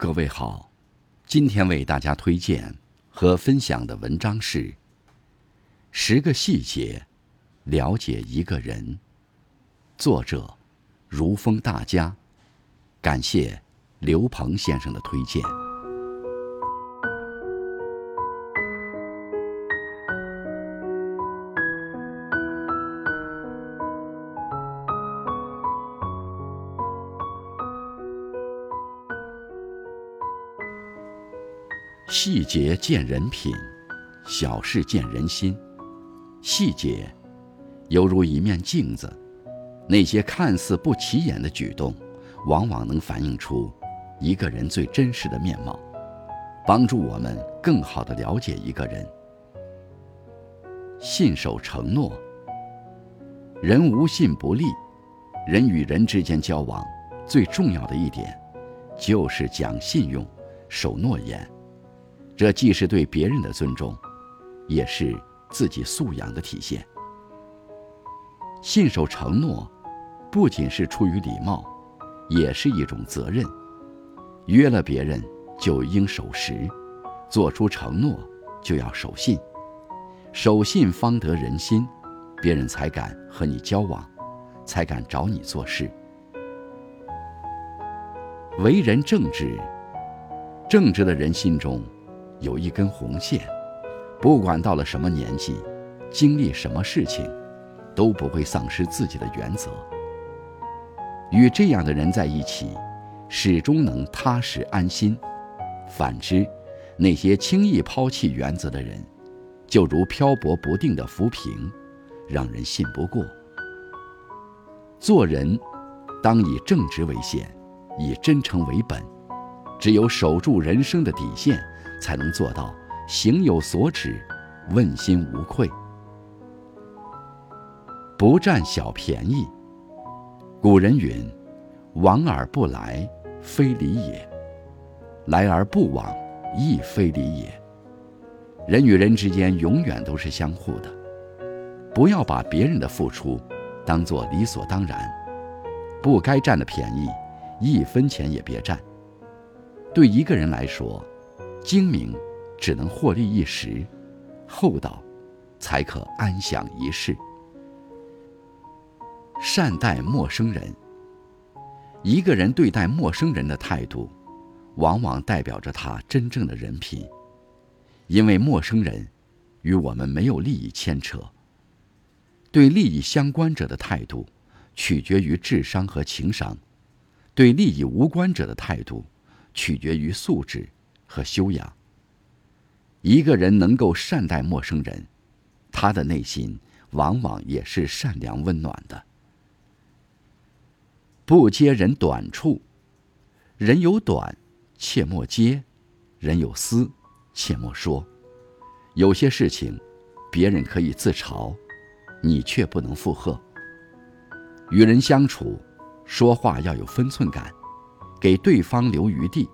各位好，今天为大家推荐和分享的文章是《10个细节了解一个人》，作者如风大家，感谢刘鹏先生的推荐。细节见人品，小事见人心。细节犹如一面镜子，那些看似不起眼的举动，往往能反映出一个人最真实的面貌，帮助我们更好地了解一个人。信守承诺。人无信不立，人与人之间交往最重要的一点，就是讲信用，守诺言。这既是对别人的尊重，也是自己素养的体现。信守承诺不仅是出于礼貌，也是一种责任。约了别人就应守时，做出承诺就要守信，守信方得人心，别人才敢和你交往，才敢找你做事。为人正直，正直的人心中有一根红线，不管到了什么年纪，经历什么事情，都不会丧失自己的原则。与这样的人在一起，始终能踏实安心。反之，那些轻易抛弃原则的人，就如漂泊不定的浮萍，让人信不过。做人当以正直为先，以真诚为本，只有守住人生的底线，才能做到行有所止，问心无愧。不占小便宜。古人云：“往而不来，非礼也；来而不往，亦非礼也。”人与人之间永远都是相互的，不要把别人的付出当作理所当然，不该占的便宜，一分钱也别占。对一个人来说，精明只能获利一时，厚道才可安享一世。善待陌生人。一个人对待陌生人的态度，往往代表着他真正的人品。因为陌生人与我们没有利益牵扯，对利益相关者的态度取决于智商和情商，对利益无关者的态度取决于素质和修养。一个人能够善待陌生人，他的内心往往也是善良温暖的。不揭人短处。人有短，切莫揭；人有私，切莫说。有些事情，别人可以自嘲，你却不能附和。与人相处，说话要有分寸感，给对方留余地，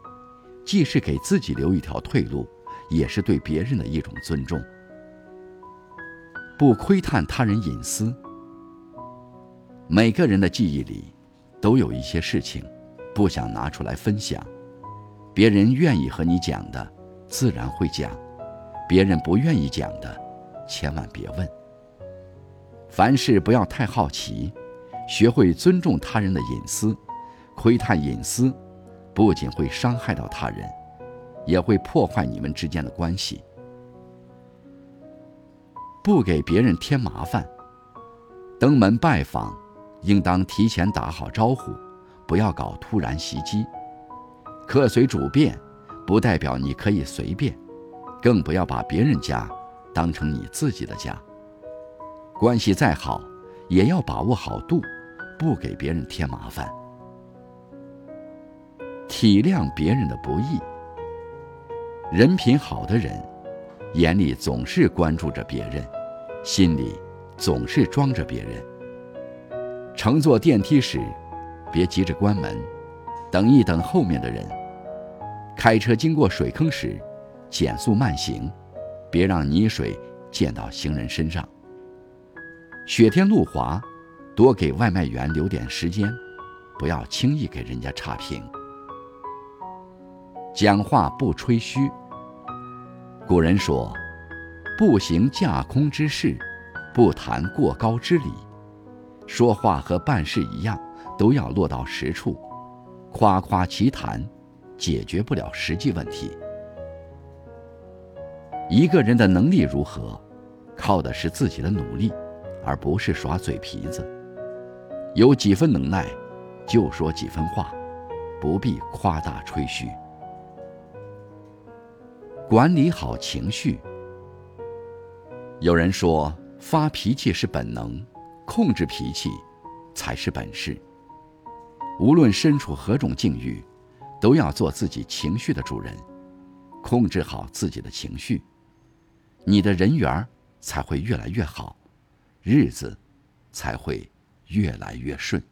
既是给自己留一条退路，也是对别人的一种尊重。不窥探他人隐私。每个人的记忆里都有一些事情不想拿出来分享，别人愿意和你讲的自然会讲，别人不愿意讲的千万别问。凡事不要太好奇，学会尊重他人的隐私。窥探隐私不仅会伤害到他人，也会破坏你们之间的关系。不给别人添麻烦。登门拜访应当提前打好招呼，不要搞突然袭击。客随主便不代表你可以随便，更不要把别人家当成你自己的家。关系再好，也要把握好度，不给别人添麻烦。体谅别人的不易。人品好的人，眼里总是关注着别人，心里总是装着别人。乘坐电梯时，别急着关门，等一等后面的人。开车经过水坑时，减速慢行，别让泥水溅到行人身上。雪天路滑，多给外卖员留点时间，不要轻易给人家差评。讲话不吹嘘。古人说，不行架空之事，不谈过高之理。说话和办事一样，都要落到实处，夸夸其谈解决不了实际问题。一个人的能力如何，靠的是自己的努力，而不是耍嘴皮子。有几分能耐就说几分话，不必夸大吹嘘。管理好情绪。有人说，发脾气是本能，控制脾气才是本事。无论身处何种境遇，都要做自己情绪的主人，控制好自己的情绪，你的人缘才会越来越好，日子才会越来越顺。